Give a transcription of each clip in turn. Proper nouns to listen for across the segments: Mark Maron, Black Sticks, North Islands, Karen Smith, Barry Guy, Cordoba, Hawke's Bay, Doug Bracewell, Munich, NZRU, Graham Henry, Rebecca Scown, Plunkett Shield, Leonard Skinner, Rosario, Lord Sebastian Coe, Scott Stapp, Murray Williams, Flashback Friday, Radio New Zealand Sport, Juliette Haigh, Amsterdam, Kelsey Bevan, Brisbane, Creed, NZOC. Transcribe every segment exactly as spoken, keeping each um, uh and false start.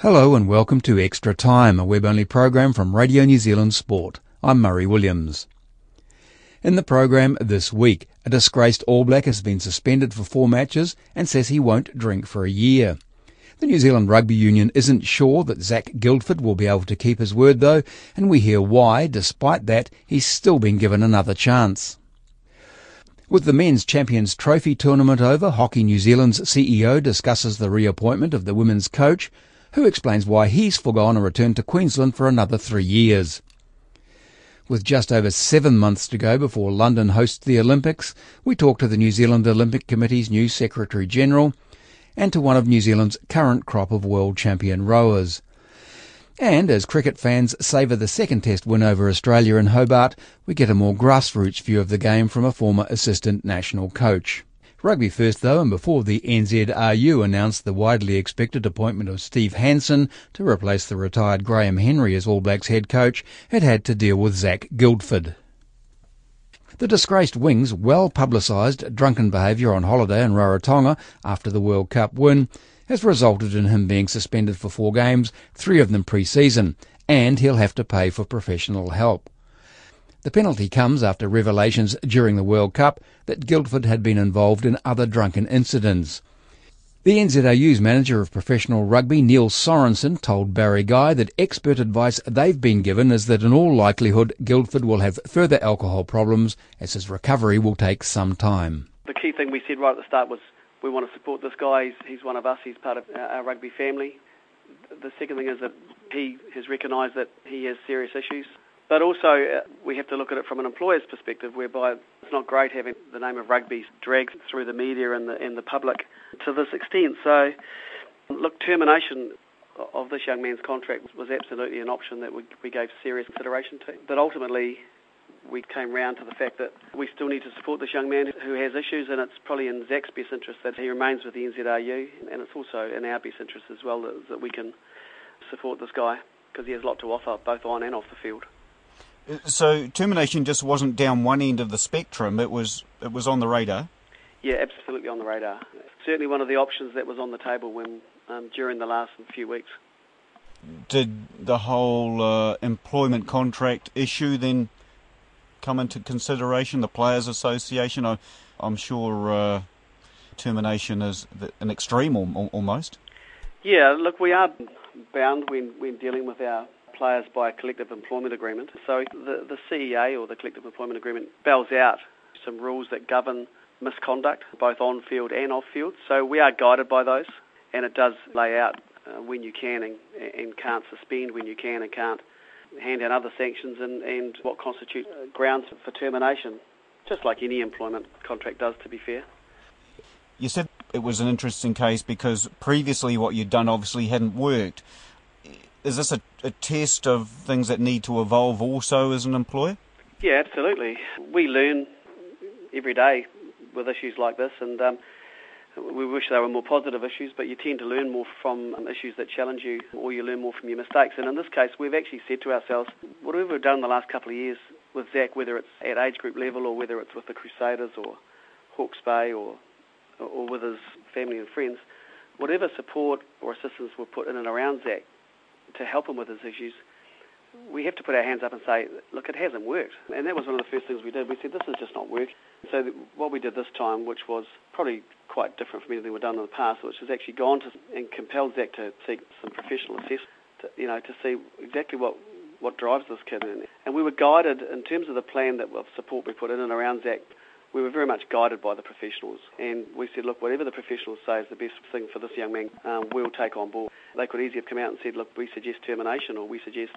Hello and welcome to Extra Time, a web-only program from Radio New Zealand Sport. I'm Murray Williams. In the program this week, a disgraced All Black has been suspended for four matches and says he won't drink for a year. The New Zealand Rugby Union isn't sure that Zac Guildford will be able to keep his word though, and we hear why, despite that, he's still been given another chance. With the Men's Champions Trophy tournament over, Hockey New Zealand's C E O discusses the reappointment of the women's coach, who explains why he's forgone a return to Queensland for another three years. With just over seven months to go before London hosts the Olympics, we talk to the New Zealand Olympic Committee's new Secretary-General and to one of New Zealand's current crop of world champion rowers. And as cricket fans savour the second test win over Australia in Hobart, we get a more grassroots view of the game from a former assistant national coach. Rugby first though, and before the N Z R U announced the widely expected appointment of Steve Hansen to replace the retired Graham Henry as All Blacks head coach, it had to deal with Zac Guildford. The disgraced Wings' well-publicised drunken behaviour on holiday in Rarotonga after the World Cup win has resulted in him being suspended for four games, three of them pre-season, and he'll have to pay for professional help. The penalty comes after revelations during the World Cup that Guildford had been involved in other drunken incidents. The N Z R U's manager of professional rugby, Neil Sorensen, told Barry Guy that expert advice they've been given is that in all likelihood Guildford will have further alcohol problems as his recovery will take some time. The key thing we said right at the start was we want to support this guy. He's one of us. He's part of our rugby family. The second thing is that he has recognised that he has serious issues. But also, uh, we have to look at it from an employer's perspective, whereby it's not great having the name of rugby dragged through the media and the, and the public to this extent. So, look, termination of this young man's contract was absolutely an option that we, we gave serious consideration to. But ultimately, we came round to the fact that we still need to support this young man who has issues, and it's probably in Zac's best interest that he remains with the N Z R U, and it's also in our best interest as well that, that we can support this guy, because he has a lot to offer, both on and off the field. So termination just wasn't down one end of the spectrum, it was it was on the radar? Yeah, absolutely on the radar. Certainly one of the options that was on the table when um, during the last few weeks. Did the whole uh, employment contract issue then come into consideration, the Players Association? I, I'm sure uh, termination is an extreme almost. Yeah, look, we are bound when, when dealing with our players by a collective employment agreement. So the, the C E A, or the collective employment agreement, spells out some rules that govern misconduct, both on field and off field. So we are guided by those, and it does lay out uh, when you can and, and can't suspend, when you can and can't hand down other sanctions, and, and what constitutes grounds for termination, just like any employment contract does, to be fair. You said it was an interesting case because previously what you'd done obviously hadn't worked. Is this a, a test of things that need to evolve also as an employer? Yeah, absolutely. We learn every day with issues like this, and um, we wish they were more positive issues, but you tend to learn more from issues that challenge you, or you learn more from your mistakes. And in this case, we've actually said to ourselves, whatever we've done in the last couple of years with Zac, whether it's at age group level or whether it's with the Crusaders or Hawke's Bay or, or with his family and friends, whatever support or assistance we've put in and around Zac, to help him with his issues, we have to put our hands up and say, look, it hasn't worked. And that was one of the first things we did. We said, this is just not working. So what we did this time, which was probably quite different from anything we've done in the past, which has actually gone to and compelled Zac to seek some professional assessment, to, you know, to see exactly what, what drives this kid. And we were guided, in terms of the plan that of support we put in and around Zac, we were very much guided by the professionals. And we said, look, whatever the professionals say is the best thing for this young man, um, we'll take on board. They could easily have come out and said, look, we suggest termination, or we suggest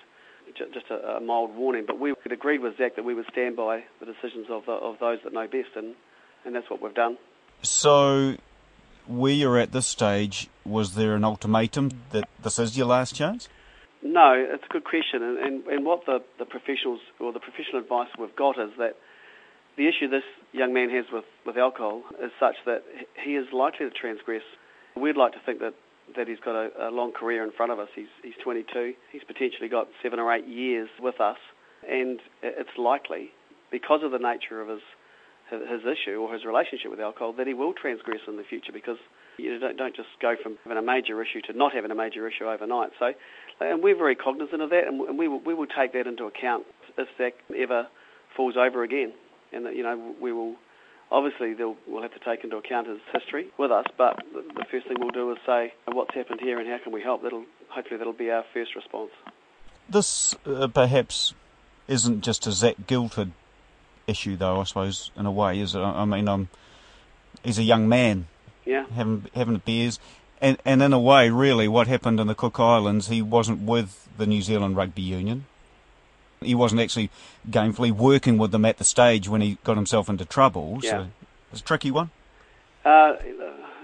j- just a, a mild warning. But we had agreed with Zac that we would stand by the decisions of, the, of those that know best, and, and that's what we've done. So where you're at this stage, was there an ultimatum that this is your last chance? No, it's a good question. And, and, and what the, the professionals or the professional advice we've got is that the issue this young man has with, with alcohol is such that he is likely to transgress. We'd like to think that, that he's got a, a long career in front of us. He's, he's twenty-two. He's potentially got seven or eight years with us. And it's likely, because of the nature of his his issue or his relationship with alcohol, that he will transgress in the future, because you don't, don't just go from having a major issue to not having a major issue overnight. So, and we're very cognizant of that, and we will, we will take that into account if Zac ever falls over again. And, you know, we will, obviously, we'll have to take into account his history with us, but the first thing we'll do is say, what's happened here and how can we help? That'll hopefully that'll be our first response. This uh, perhaps isn't just a Zac Guildford issue, though, I suppose, in a way, is it? I mean, um, he's a young man, yeah, having having beers, and and in a way, really, what happened in the Cook Islands, he wasn't with the New Zealand Rugby Union. He wasn't actually gainfully working with them at the stage when he got himself into trouble. Yeah. So it's a tricky one. Uh,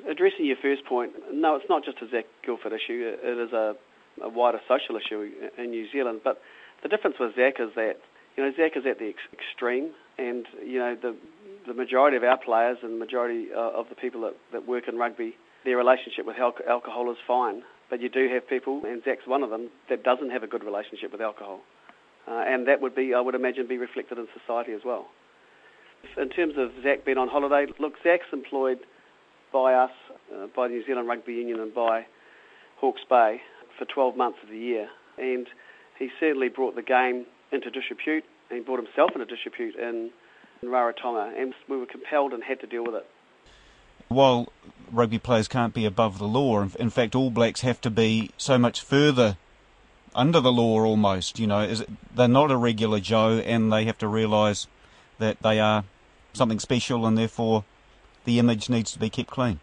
addressing your first point, no, it's not just a Zac Guildford issue. It is a, a wider social issue in New Zealand. But the difference with Zac is that, you know, Zac is at the ex- extreme, and, you know, the the majority of our players and the majority uh, of the people that, that work in rugby, their relationship with al- alcohol is fine. But you do have people, and Zac's one of them, that doesn't have a good relationship with alcohol. Uh, and that would be, I would imagine, be reflected in society as well. In terms of Zac being on holiday, look, Zac's employed by us, uh, by the New Zealand Rugby Union and by Hawke's Bay for twelve months of the year. And he certainly brought the game into disrepute, and he brought himself into disrepute in, in Rarotonga, and we were compelled and had to deal with it. While rugby players can't be above the law, in fact, All Blacks have to be so much further under the law almost, you know, is it, they're not a regular Joe, and they have to realise that they are something special, and therefore the image needs to be kept clean.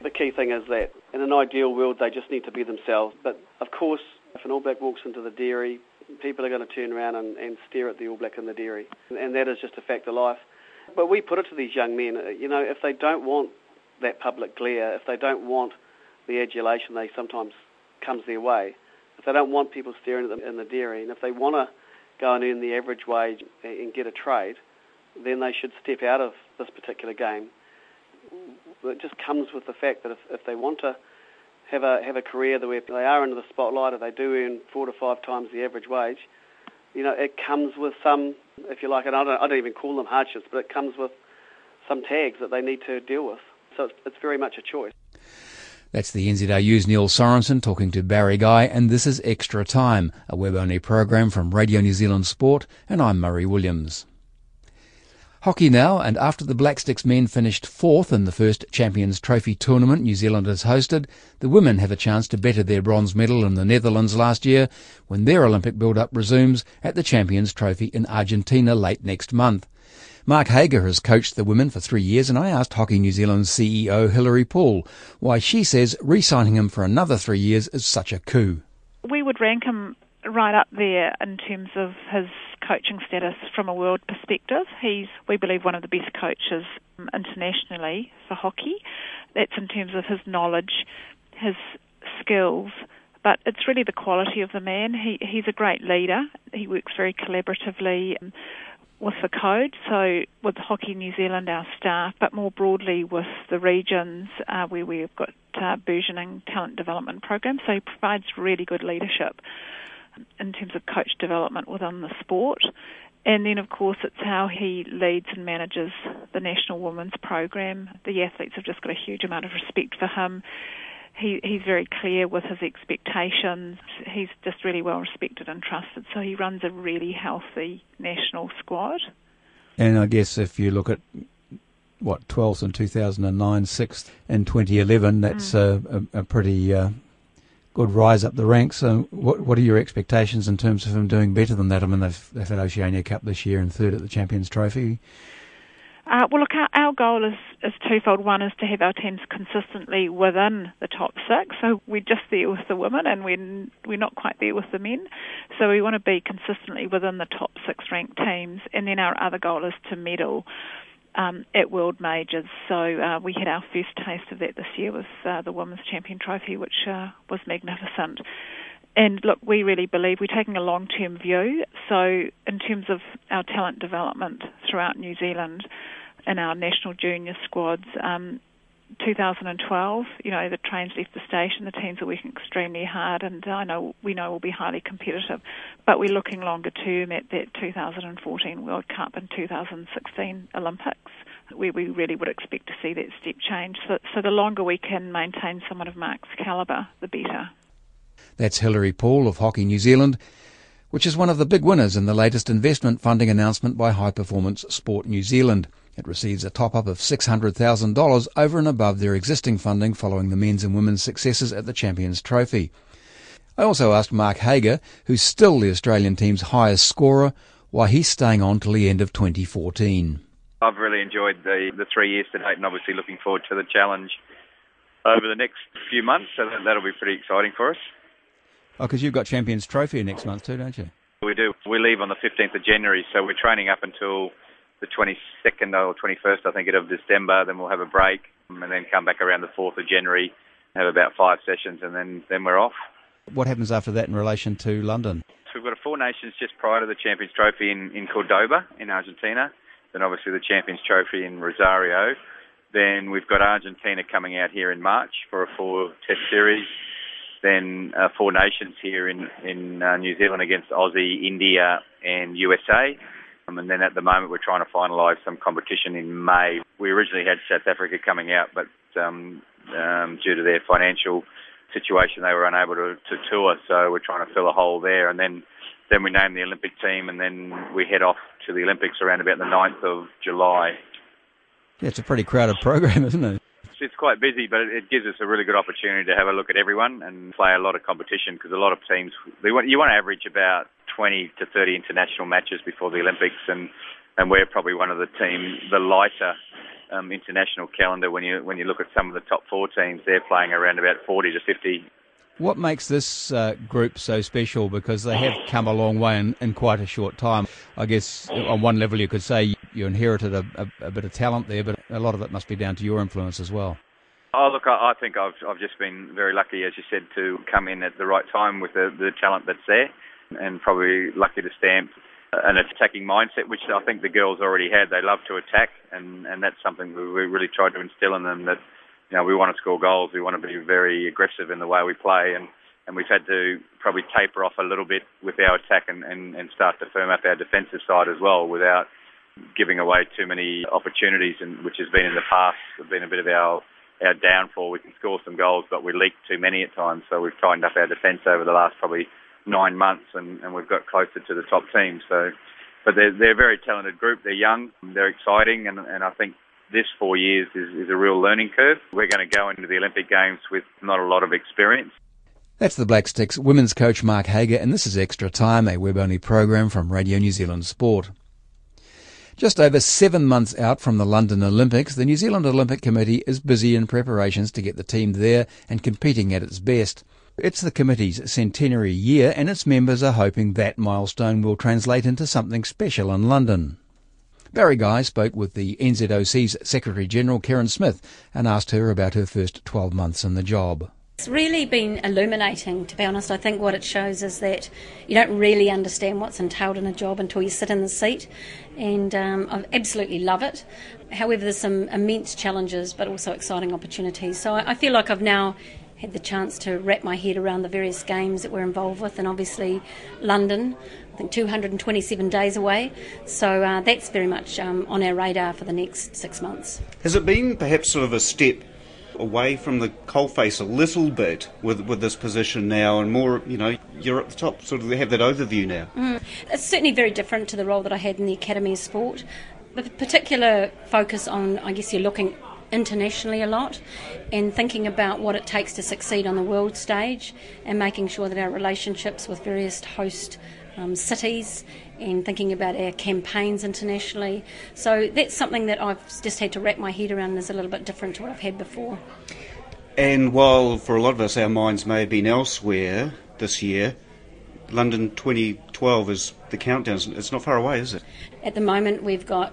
The key thing is that in an ideal world they just need to be themselves, but of course if an All Black walks into the dairy, people are going to turn around and, and stare at the All Black in the dairy. And that is just a fact of life. But we put it to these young men, you know, if they don't want that public glare, if they don't want the adulation that sometimes comes their way, if they don't want people staring at them in the dairy, and if they want to go and earn the average wage and get a trade, then they should step out of this particular game. It just comes with the fact that if, if they want to have a have a career that where they are under the spotlight, or they do earn four to five times the average wage, you know, it comes with some, if you like, and I don't, I don't even call them hardships, but it comes with some tags that they need to deal with. So it's, it's very much a choice. That's the N Z R U's Neil Sorensen talking to Barry Guy, and this is Extra Time, a web-only program from Radio New Zealand Sport, and I'm Murray Williams. Hockey now, and after the Black Sticks men finished fourth in the first Champions Trophy tournament New Zealand has hosted, the women have a chance to better their bronze medal in the Netherlands last year when their Olympic build-up resumes at the Champions Trophy in Argentina late next month. Mark Hager has coached the women for three years, and I asked Hockey New Zealand C E O Hilary Paul why she says re-signing him for another three years is such a coup. We would rank him right up there in terms of his coaching status from a world perspective. He's, we believe, one of the best coaches internationally for hockey. That's in terms of his knowledge, his skills, but it's really the quality of the man. He, he's a great leader. He works very collaboratively with the code, so with Hockey New Zealand, our staff, but more broadly with the regions uh, where we've got uh, burgeoning talent development programs. So he provides really good leadership in terms of coach development within the sport. And then, of course, it's how he leads and manages the National Women's Program. The athletes have just got a huge amount of respect for him. He, he's very clear with his expectations. He's just really well respected and trusted, so he runs a really healthy national squad. And I guess if you look at, what, twelfth in two thousand nine, sixth in twenty eleven, that's mm. a, a, a pretty... Uh, good rise up the ranks. Um, what, what are your expectations in terms of him doing better than that? I mean, they've, they've had Oceania Cup this year and third at the Champions Trophy. Uh, well, look, our, our goal is, is twofold. One is to have our teams consistently within the top six. So we're just there with the women, and we're, we're not quite there with the men. So we want to be consistently within the top six ranked teams. And then our other goal is to medal. um, at World Majors. So uh, we had our first taste of that this year with uh, the Women's Champion Trophy, which uh, was magnificent. And look, we really believe we're taking a long-term view. So in terms of our talent development throughout New Zealand and our national junior squads, um, two thousand twelve, you know, the trains left the station, the teams are working extremely hard, and I know we know we'll be highly competitive, but we're looking longer term at that two thousand fourteen World Cup and two thousand sixteen Olympics, where we really would expect to see that step change. So, so the longer we can maintain someone of Mark's calibre, the better. That's Hilary Paul of Hockey New Zealand, which is one of the big winners in the latest investment funding announcement by High Performance Sport New Zealand. It receives a top-up of six hundred thousand dollars over and above their existing funding following the men's and women's successes at the Champions Trophy. I also asked Mark Hager, who's still the Australian team's highest scorer, why he's staying on till the end of twenty fourteen. I've really enjoyed the, the three years to date, and obviously looking forward to the challenge over the next few months, so that, that'll be pretty exciting for us. Oh, because you've got Champions Trophy next month too, don't you? We do. We leave on the fifteenth of January, so we're training up until the twenty-second or twenty-first, I think, of December. Then we'll have a break and then come back around the fourth of January, have about five sessions, and then, then we're off. What happens after that in relation to London? So we've got a Four Nations just prior to the Champions Trophy in, in Cordoba in Argentina, then obviously the Champions Trophy in Rosario. Then we've got Argentina coming out here in March for a four-test series. Then uh, Four Nations here in, in uh, New Zealand against Aussie, India and U S A. And then at the moment we're trying to finalise some competition in May. We originally had South Africa coming out, but um, um, due to their financial situation they were unable to, to tour, so we're trying to fill a hole there. And then, then we name the Olympic team, and then we head off to the Olympics around about the ninth of July. Yeah, it's a pretty crowded program, isn't it? It's quite busy, but it gives us a really good opportunity to have a look at everyone and play a lot of competition, because a lot of teams, they want, you want to average about twenty to thirty international matches before the Olympics, and, and we're probably one of the team, the lighter um, international calendar. When you when you look at some of the top four teams, they're playing around about forty to fifty. What makes this uh, group so special? Because they have come a long way in, in quite a short time. I guess on one level you could say you inherited a, a, a bit of talent there, but a lot of it must be down to your influence as well. Oh, look, I, I think I've I've just been very lucky, as you said, to come in at the right time with the, the talent that's there, and probably lucky to stamp an attacking mindset, which I think the girls already had. They love to attack, and, and that's something we really tried to instill in them, that, you know, we want to score goals, we want to be very aggressive in the way we play, and, and we've had to probably taper off a little bit with our attack and, and, and start to firm up our defensive side as well, without giving away too many opportunities, and which has been in the past, been a bit of our, our downfall. We can score some goals, but we leak too many at times, so we've tightened up our defence over the last probably nine months, and, and we've got closer to the top team. So, but they're, they're a very talented group, they're young, they're exciting, and, and I think this four years is, is a real learning curve. We're going to go into the Olympic Games with not a lot of experience. That's the Black Sticks women's coach Mark Hager, and this is Extra Time, a web-only program from Radio New Zealand Sport. Just over seven months out from the London Olympics, the New Zealand Olympic Committee is busy in preparations to get the team there and competing at its best. It's the committee's centenary year, and its members are hoping that milestone will translate into something special in London. Barry Guy spoke with the N Z O C's Secretary-General Karen Smith and asked her about her first twelve months in the job. It's really been illuminating, to be honest. I think what it shows is that you don't really understand what's entailed in a job until you sit in the seat, and um, I absolutely love it. However, there's some immense challenges but also exciting opportunities. So I feel like I've now had the chance to wrap my head around the various games that we're involved with, and obviously London, I think two hundred twenty-seven days away, so uh, that's very much um, on our radar for the next six months. Has it been perhaps sort of a step away from the coalface a little bit with with this position now, and more, you know, you're at the top, sort of have that overview now? Mm. It's certainly very different to the role that I had in the Academy of Sport, with a particular focus on, I guess, you're looking internationally a lot and thinking about what it takes to succeed on the world stage, and making sure that our relationships with various host um, cities, and thinking about our campaigns internationally. So that's something that I've just had to wrap my head around, and is a little bit different to what I've had before. And while for a lot of us our minds may have been elsewhere this year, London twenty twelve is the countdown. It's not far away, is it? At the moment we've got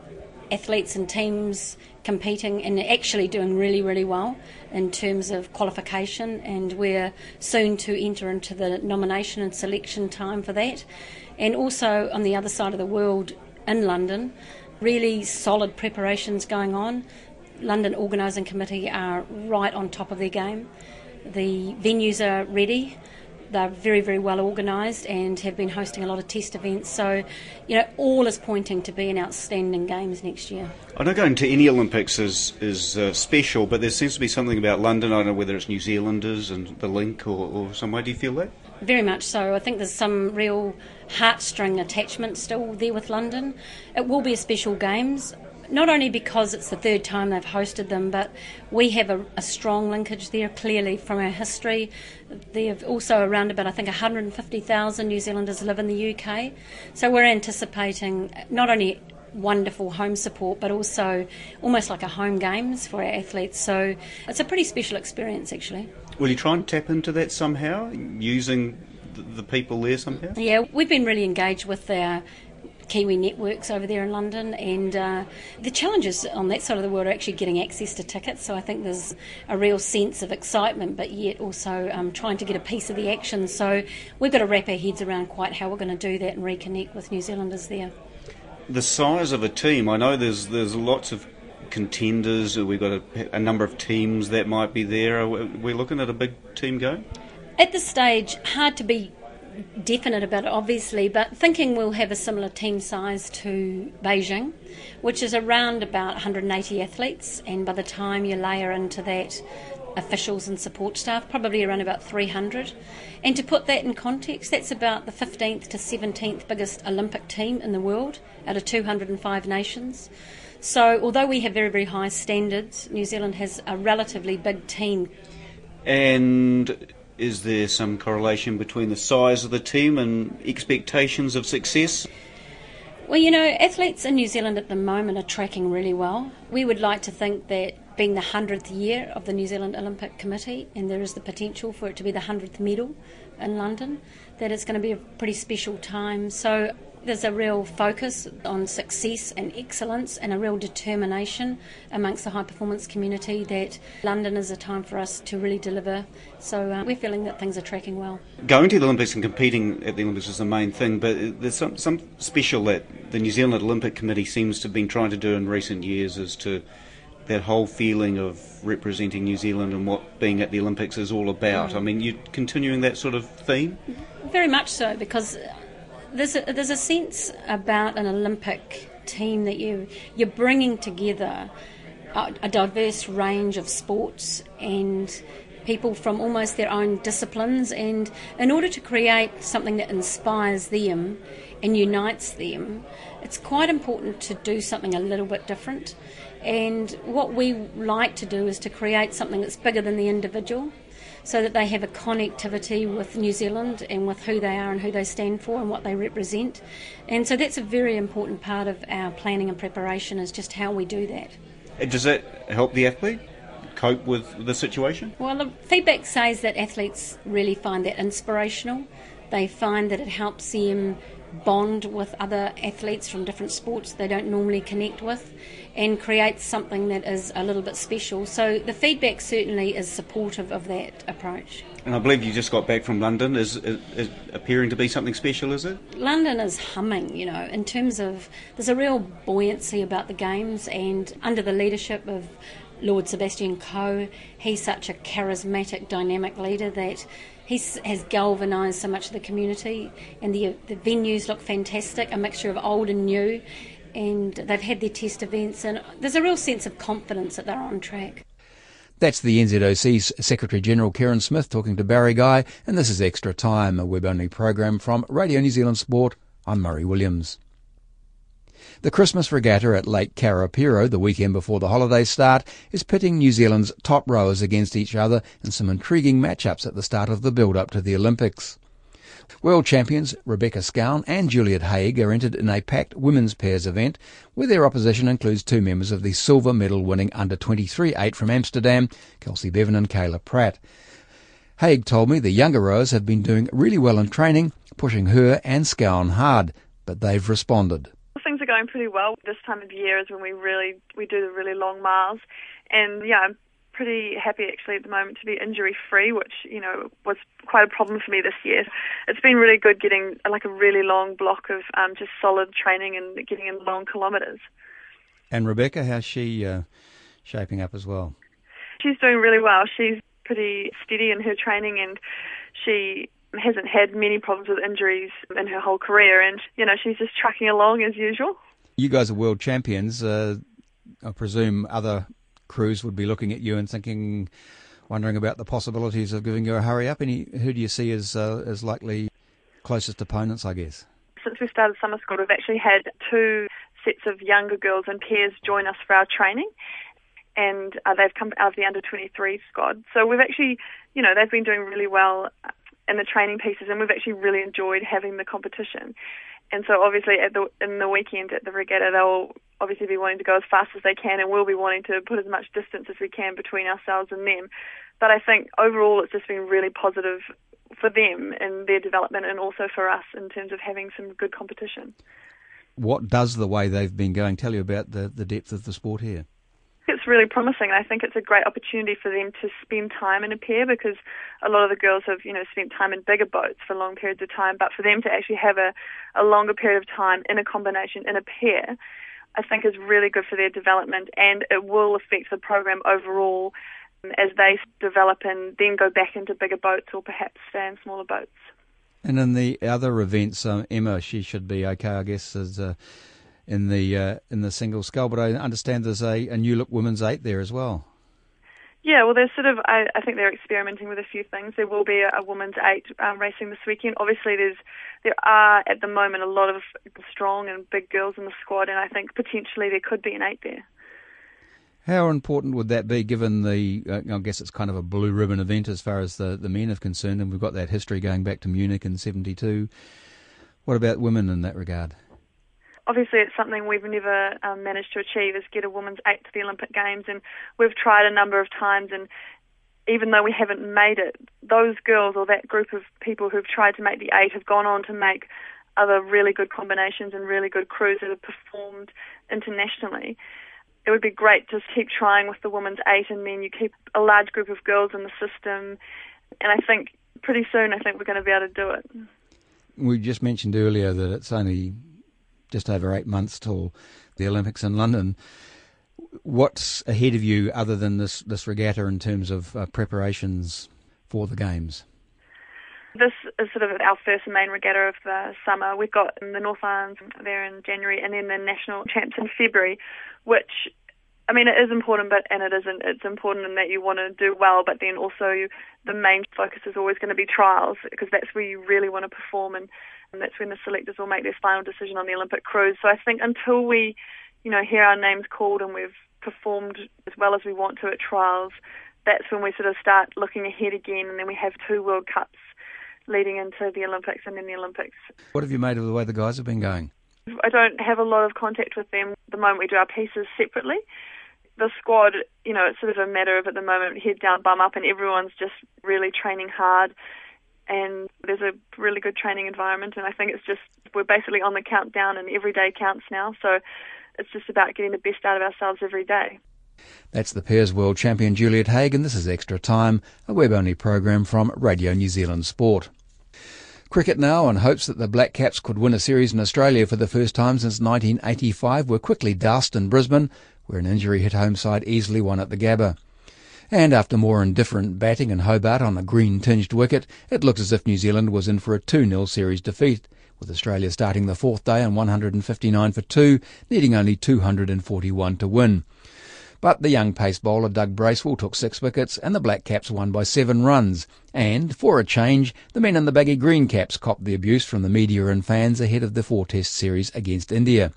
athletes and teams competing and actually doing really, really well in terms of qualification, and we're soon to enter into the nomination and selection time for that. And also on the other side of the world in London, really solid preparations going on. London Organising Committee are right on top of their game. The venues are ready. They're very, very well organised and have been hosting a lot of test events. So, you know, all is pointing to be an outstanding games next year. I know going to any Olympics is is uh, special, but there seems to be something about London. I don't know whether it's New Zealanders and the link or, or some way. Do you feel that? Very much so. I think there's some real heartstring attachment still there with London. It will be a special games, not only because it's the third time they've hosted them, but we have a, a strong linkage there, clearly, from our history. There have also around about, I think, one hundred fifty thousand New Zealanders live in the U K. So we're anticipating not only wonderful home support, but also almost like a home games for our athletes. So it's a pretty special experience, actually. Will you try and tap into that somehow, using the, the people there somehow? Yeah, we've been really engaged with our Kiwi networks over there in London, and uh, the challenges on that side of the world are actually getting access to tickets, so I think there's a real sense of excitement, but yet also um, trying to get a piece of the action. So we've got to wrap our heads around quite how we're going to do that and reconnect with New Zealanders there. The size of a team, I know there's there's lots of contenders, we've got a, a number of teams that might be there. Are we looking at a big team going? At this stage, hard to be definite about it, obviously, but thinking we'll have a similar team size to Beijing, which is around about one hundred eighty athletes, and by the time you layer into that officials and support staff, probably around about three hundred. And to put that in context, that's about the fifteenth to seventeenth biggest Olympic team in the world out of two hundred five nations. So although we have very, very high standards, New Zealand has a relatively big team. And is there some correlation between the size of the team and expectations of success? Well, you know, athletes in New Zealand at the moment are tracking really well. We would like to think that being the hundredth year of the New Zealand Olympic Committee, and there is the potential for it to be the hundredth medal in London, that it's going to be a pretty special time. So there's a real focus on success and excellence, and a real determination amongst the high performance community that London is a time for us to really deliver. So uh, we're feeling that things are tracking well. Going to the Olympics and competing at the Olympics is the main thing, but there's some, some special that the New Zealand Olympic Committee seems to have been trying to do in recent years, as to that whole feeling of representing New Zealand and what being at the Olympics is all about. Mm. I mean, you're continuing that sort of theme? Very much so, because There's a, there's a sense about an Olympic team that you, you're bringing together a, a diverse range of sports and people from almost their own disciplines, and in order to create something that inspires them and unites them, it's quite important to do something a little bit different. And what we like to do is to create something that's bigger than the individual, so that they have a connectivity with New Zealand and with who they are and who they stand for and what they represent. And so that's a very important part of our planning and preparation, is just how we do that. Does that help the athlete cope with the situation? Well, the feedback says that athletes really find that inspirational. They find that it helps them bond with other athletes from different sports they don't normally connect with, and creates something that is a little bit special. So the feedback certainly is supportive of that approach. And I believe you just got back from London. Is it appearing to be something special, is it? London is humming, you know, in terms of there's a real buoyancy about the games, and under the leadership of Lord Sebastian Coe, he's such a charismatic, dynamic leader that he has galvanised so much of the community, and the, the venues look fantastic, a mixture of old and new, and they've had their test events, and there's a real sense of confidence that they're on track. That's the N Z O C's Secretary-General Karen Smith talking to Barry Guy, and this is Extra Time, a web-only program from Radio New Zealand Sport. I'm Murray Williams. The Christmas regatta at Lake Karapiro, the weekend before the holiday start, is pitting New Zealand's top rowers against each other in some intriguing matchups at the start of the build-up to the Olympics. World champions Rebecca Scown and Juliette Haigh are entered in a packed women's pairs event, where their opposition includes two members of the silver medal-winning under twenty-three eight from Amsterdam, Kelsey Bevan and Kayla Pratt. Haigh told me the younger rowers have been doing really well in training, pushing her and Scown hard, but they've responded. Things are are going pretty well. This time of year is when we really we do the really long miles, and yeah, I'm pretty happy actually at the moment to be injury free, which you know was quite a problem for me this year. It's been really good getting like a really long block of um, just solid training and getting in long kilometres. And Rebecca, how's she uh, shaping up as well? She's doing really well. She's pretty steady in her training, and she hasn't had many problems with injuries in her whole career, and you know she's just trucking along as usual. You guys are world champions. Uh, I presume other crews would be looking at you and thinking, wondering about the possibilities of giving you a hurry up. Any, who do you see as uh, as likely closest opponents? I guess since we started summer school, we've actually had two sets of younger girls and pairs join us for our training. And uh, they've come out of the under twenty-three squad. So we've actually, you know, they've been doing really well in the training pieces, and we've actually really enjoyed having the competition. And so obviously at the in the weekend at the regatta, they'll obviously be wanting to go as fast as they can, and we'll be wanting to put as much distance as we can between ourselves and them. But I think overall it's just been really positive for them and their development, and also for us in terms of having some good competition. What does the way they've been going tell you about the, the depth of the sport here? It's really promising. I think it's a great opportunity for them to spend time in a pair, because a lot of the girls have, you know, spent time in bigger boats for long periods of time, but for them to actually have a, a longer period of time in a combination, in a pair, I think is really good for their development, and it will affect the program overall as they develop and then go back into bigger boats or perhaps stay in smaller boats. And in the other events, um, Emma, she should be okay, I guess, as a... in the uh, in the single scull, but I understand there's a, a new look women's eight there as well. Yeah, well, there's sort of, I, I think they're experimenting with a few things. There will be a, a women's eight um, racing this weekend. Obviously, there's there are at the moment a lot of strong and big girls in the squad, and I think potentially there could be an eight there. How important would that be, given the, uh, I guess it's kind of a blue ribbon event as far as the, the men are concerned, and we've got that history going back to Munich in seventy-two. What about women in that regard? Obviously, it's something we've never um, managed to achieve, is get a women's eight to the Olympic Games, and we've tried a number of times, and even though we haven't made it, those girls or that group of people who've tried to make the eight have gone on to make other really good combinations and really good crews that have performed internationally. It would be great to keep trying with the women's eight, and then you keep a large group of girls in the system, and I think pretty soon I think we're going to be able to do it. We just mentioned earlier that it's only just over eight months till the Olympics in London. What's ahead of you other than this, this regatta in terms of uh, preparations for the Games? This is sort of our first main regatta of the summer. We've got the North Islands there in January, and then the National Champs in February, which, I mean, it is important, but and it isn't. It's important in that you want to do well, but then also you, the main focus is always going to be trials, because that's where you really want to perform, and and that's when the selectors will make their final decision on the Olympic crews. So I think until we, you know, hear our names called and we've performed as well as we want to at trials, that's when we sort of start looking ahead again, and then we have two World Cups leading into the Olympics and then the Olympics. What have you made of the way the guys have been going? I don't have a lot of contact with them at the moment. We do our pieces separately. The squad, you know, it's sort of a matter of at the moment head down, bum up, and everyone's just really training hard. And there's a really good training environment, and I think it's just we're basically on the countdown, and every day counts now, so it's just about getting the best out of ourselves every day. That's the pairs world champion Juliette Haigh, and this is Extra Time, a web-only program from Radio New Zealand Sport. Cricket now, and hopes that the Black Caps could win a series in Australia for the first time since nineteen eighty-five were quickly doused in Brisbane, where an injury hit home side easily won at the Gabba. And after more indifferent batting in Hobart on a green-tinged wicket, it looks as if New Zealand was in for a two nil series defeat, with Australia starting the fourth day on one hundred fifty-nine for two, needing only two hundred forty-one to win. But the young pace bowler Doug Bracewell took six wickets, and the Black Caps won by seven runs. And, for a change, the men in the baggy green caps copped the abuse from the media and fans ahead of the four-test series against India.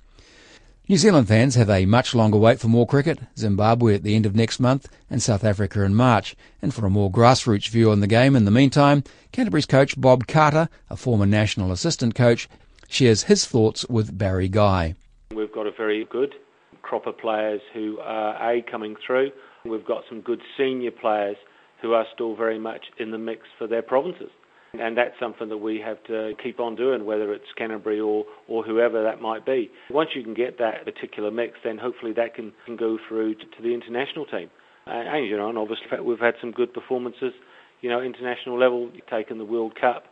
New Zealand fans have a much longer wait for more cricket, Zimbabwe at the end of next month and South Africa in March. And for a more grassroots view on the game in the meantime, Canterbury's coach Bob Carter, a former national assistant coach, shares his thoughts with Barry Guy. We've got a very good crop of players who are A, coming through. We've got some good senior players who are still very much in the mix for their provinces. And that's something that we have to keep on doing, whether it's Canterbury or, or whoever that might be. Once you can get that particular mix, then hopefully that can, can go through to, to the international team. And, and, you know, and obviously we've had some good performances, you know, international level, taking the World Cup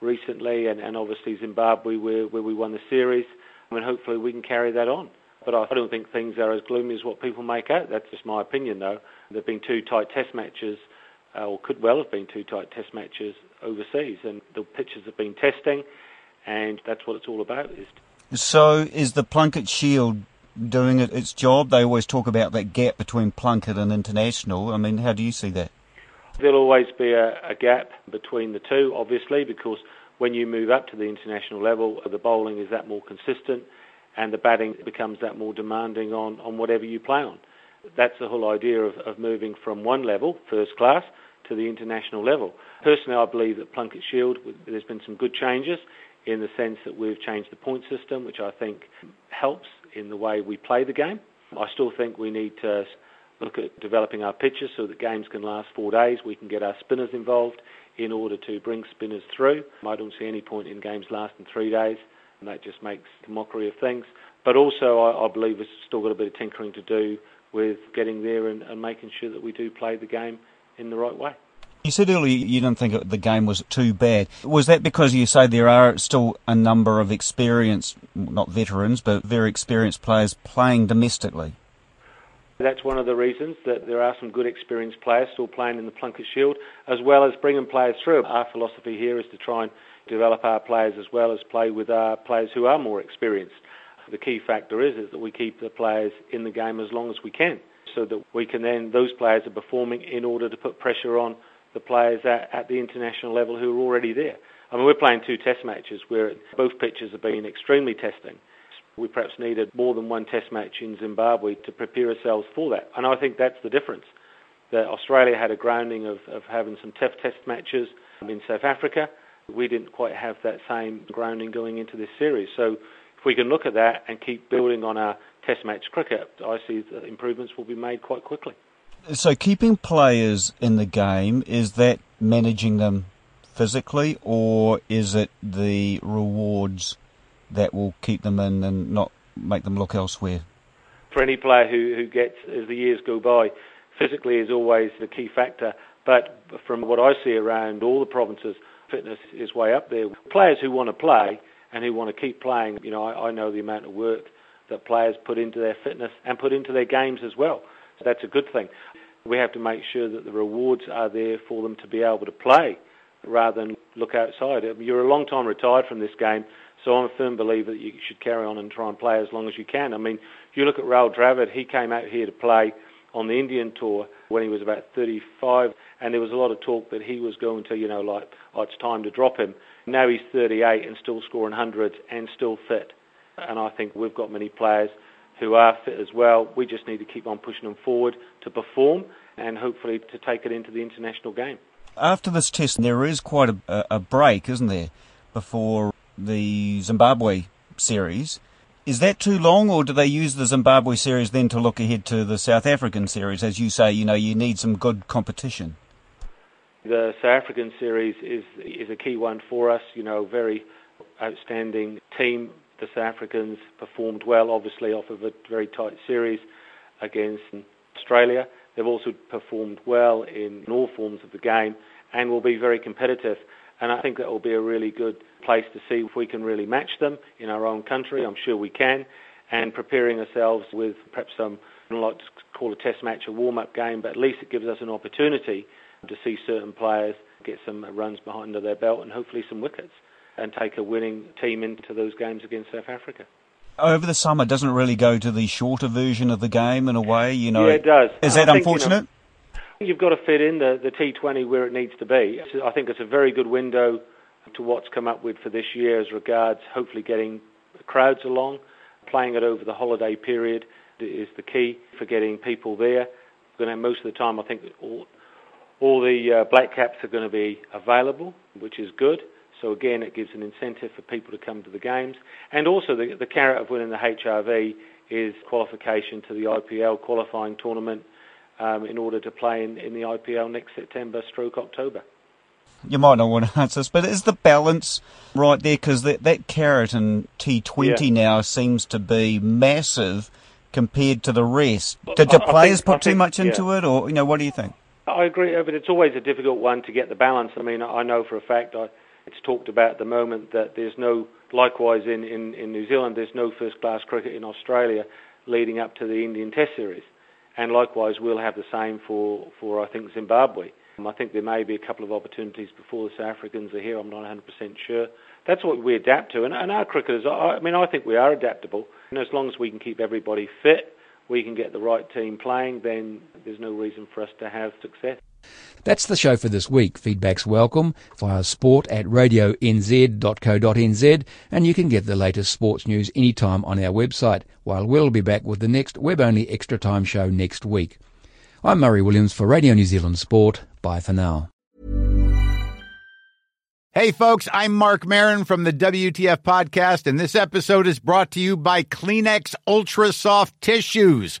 recently and, and obviously Zimbabwe where, where we won the series. I mean, hopefully we can carry that on. But I don't think things are as gloomy as what people make out. That's just my opinion, though. There have been two tight test matches, uh, or could well have been two tight test matches overseas, and the pitches have been testing, and that's what it's all about. Is So is the Plunkett Shield doing it, its job? They always talk about that gap between Plunkett and international. I mean, how do you see that? There'll always be a, a gap between the two, obviously, because when you move up to the international level, the bowling is that more consistent, and the batting becomes that more demanding on, on whatever you play on. That's the whole idea of, of moving from one level, first class, to the international level. Personally, I believe that Plunkett Shield, there's been some good changes in the sense that we've changed the point system, which I think helps in the way we play the game. I still think we need to look at developing our pitches so that games can last four days. We can get our spinners involved in order to bring spinners through. I don't see any point in games lasting three days. And that just makes a mockery of things. But also, I, I believe it's still got a bit of tinkering to do with getting there and, and making sure that we do play the game in the right way. You said earlier you didn't think the game was too bad. Was that because you say there are still a number of experienced, not veterans, but very experienced players playing domestically? That's one of the reasons that there are some good experienced players still playing in the Plunkett Shield, as well as bringing players through. Our philosophy here is to try and develop our players as well as play with our players who are more experienced. The key factor is, is that we keep the players in the game as long as we can, so that we can then, those players are performing in order to put pressure on the players at, at the international level who are already there. I mean, we're playing two test matches where both pitches have been extremely testing. We perhaps needed more than one test match in Zimbabwe to prepare ourselves for that. And I think that's the difference. That Australia had a grounding of, of having some tough test matches in South Africa. We didn't quite have that same grounding going into this series. So if we can look at that and keep building on our test match cricket, I see that improvements will be made quite quickly. So keeping players in the game, is that managing them physically, or is it the rewards that will keep them in and not make them look elsewhere? For any player who, who gets, as the years go by, physically is always the key factor. But from what I see around all the provinces, fitness is way up there. Players who want to play and who want to keep playing, you know, I, I know the amount of work that players put into their fitness and put into their games as well. So that's a good thing. We have to make sure that the rewards are there for them to be able to play rather than look outside. You're a long time retired from this game, so I'm a firm believer that you should carry on and try and play as long as you can. I mean, you look at Raul Dravid, he came out here to play on the Indian tour when he was about thirty-five, and there was a lot of talk that he was going to, you know, like, oh, it's time to drop him. Now he's thirty-eight and still scoring hundreds and still fit. And I think we've got many players who are fit as well. We just need to keep on pushing them forward to perform and hopefully to take it into the international game. After this test, there is quite a, a break, isn't there, before the Zimbabwe series. Is that too long, or do they use the Zimbabwe series then to look ahead to the South African series? As you say, you know, you need some good competition. The South African series is is a key one for us. You know, very outstanding team. The South Africans performed well, obviously, off of a very tight series against Australia. They've also performed well in all forms of the game and will be very competitive. And I think that will be a really good place to see if we can really match them in our own country. I'm sure we can. And preparing ourselves with perhaps some, I don't like to call a test match a warm-up game, but at least it gives us an opportunity to see certain players get some runs behind their belt and hopefully some wickets and take a winning team into those games against South Africa. Over the summer, doesn't it really go to the shorter version of the game in a way? You know, yeah, it does. Is that think, unfortunate? You know, you've got to fit in the, the T twenty where it needs to be. I think it's a very good window to what's come up with for this year as regards hopefully getting crowds along. Playing it over the holiday period is the key for getting people there. Most of the time I think all, all the uh, Black Caps are going to be available, which is good. So again, it gives an incentive for people to come to the games. And also the, the carrot of winning the H R V is qualification to the I P L qualifying tournament. Um, in order to play in, in the I P L next September stroke October. You might not want to answer this, but is the balance right there? Because that, that carrot in T twenty yeah. now seems to be massive compared to the rest. Did the players think, put I too think, much into yeah. it, or you know, what do you think? I agree, but it's always a difficult one to get the balance. I mean, I know for a fact I, it's talked about at the moment that there's no, likewise in, in, in New Zealand, there's no first-class cricket in Australia leading up to the Indian Test Series. And likewise, we'll have the same for, for I think, Zimbabwe. I think there may be a couple of opportunities before the South Africans are here. I'm not one hundred percent sure. That's what we adapt to. And, and our cricketers, I, I mean, I think we are adaptable. And as long as we can keep everybody fit, we can get the right team playing, then there's no reason for us to have success. That's the show for this week. Feedback's welcome via sport at radio n z dot co dot n z, and you can get the latest sports news anytime on our website, while we'll be back with the next web-only Extra Time show next week. I'm Murray Williams for Radio New Zealand Sport. Bye for now. Hey folks, I'm Mark Maron from the W T F podcast, and this episode is brought to you by Kleenex Ultra Soft Tissues,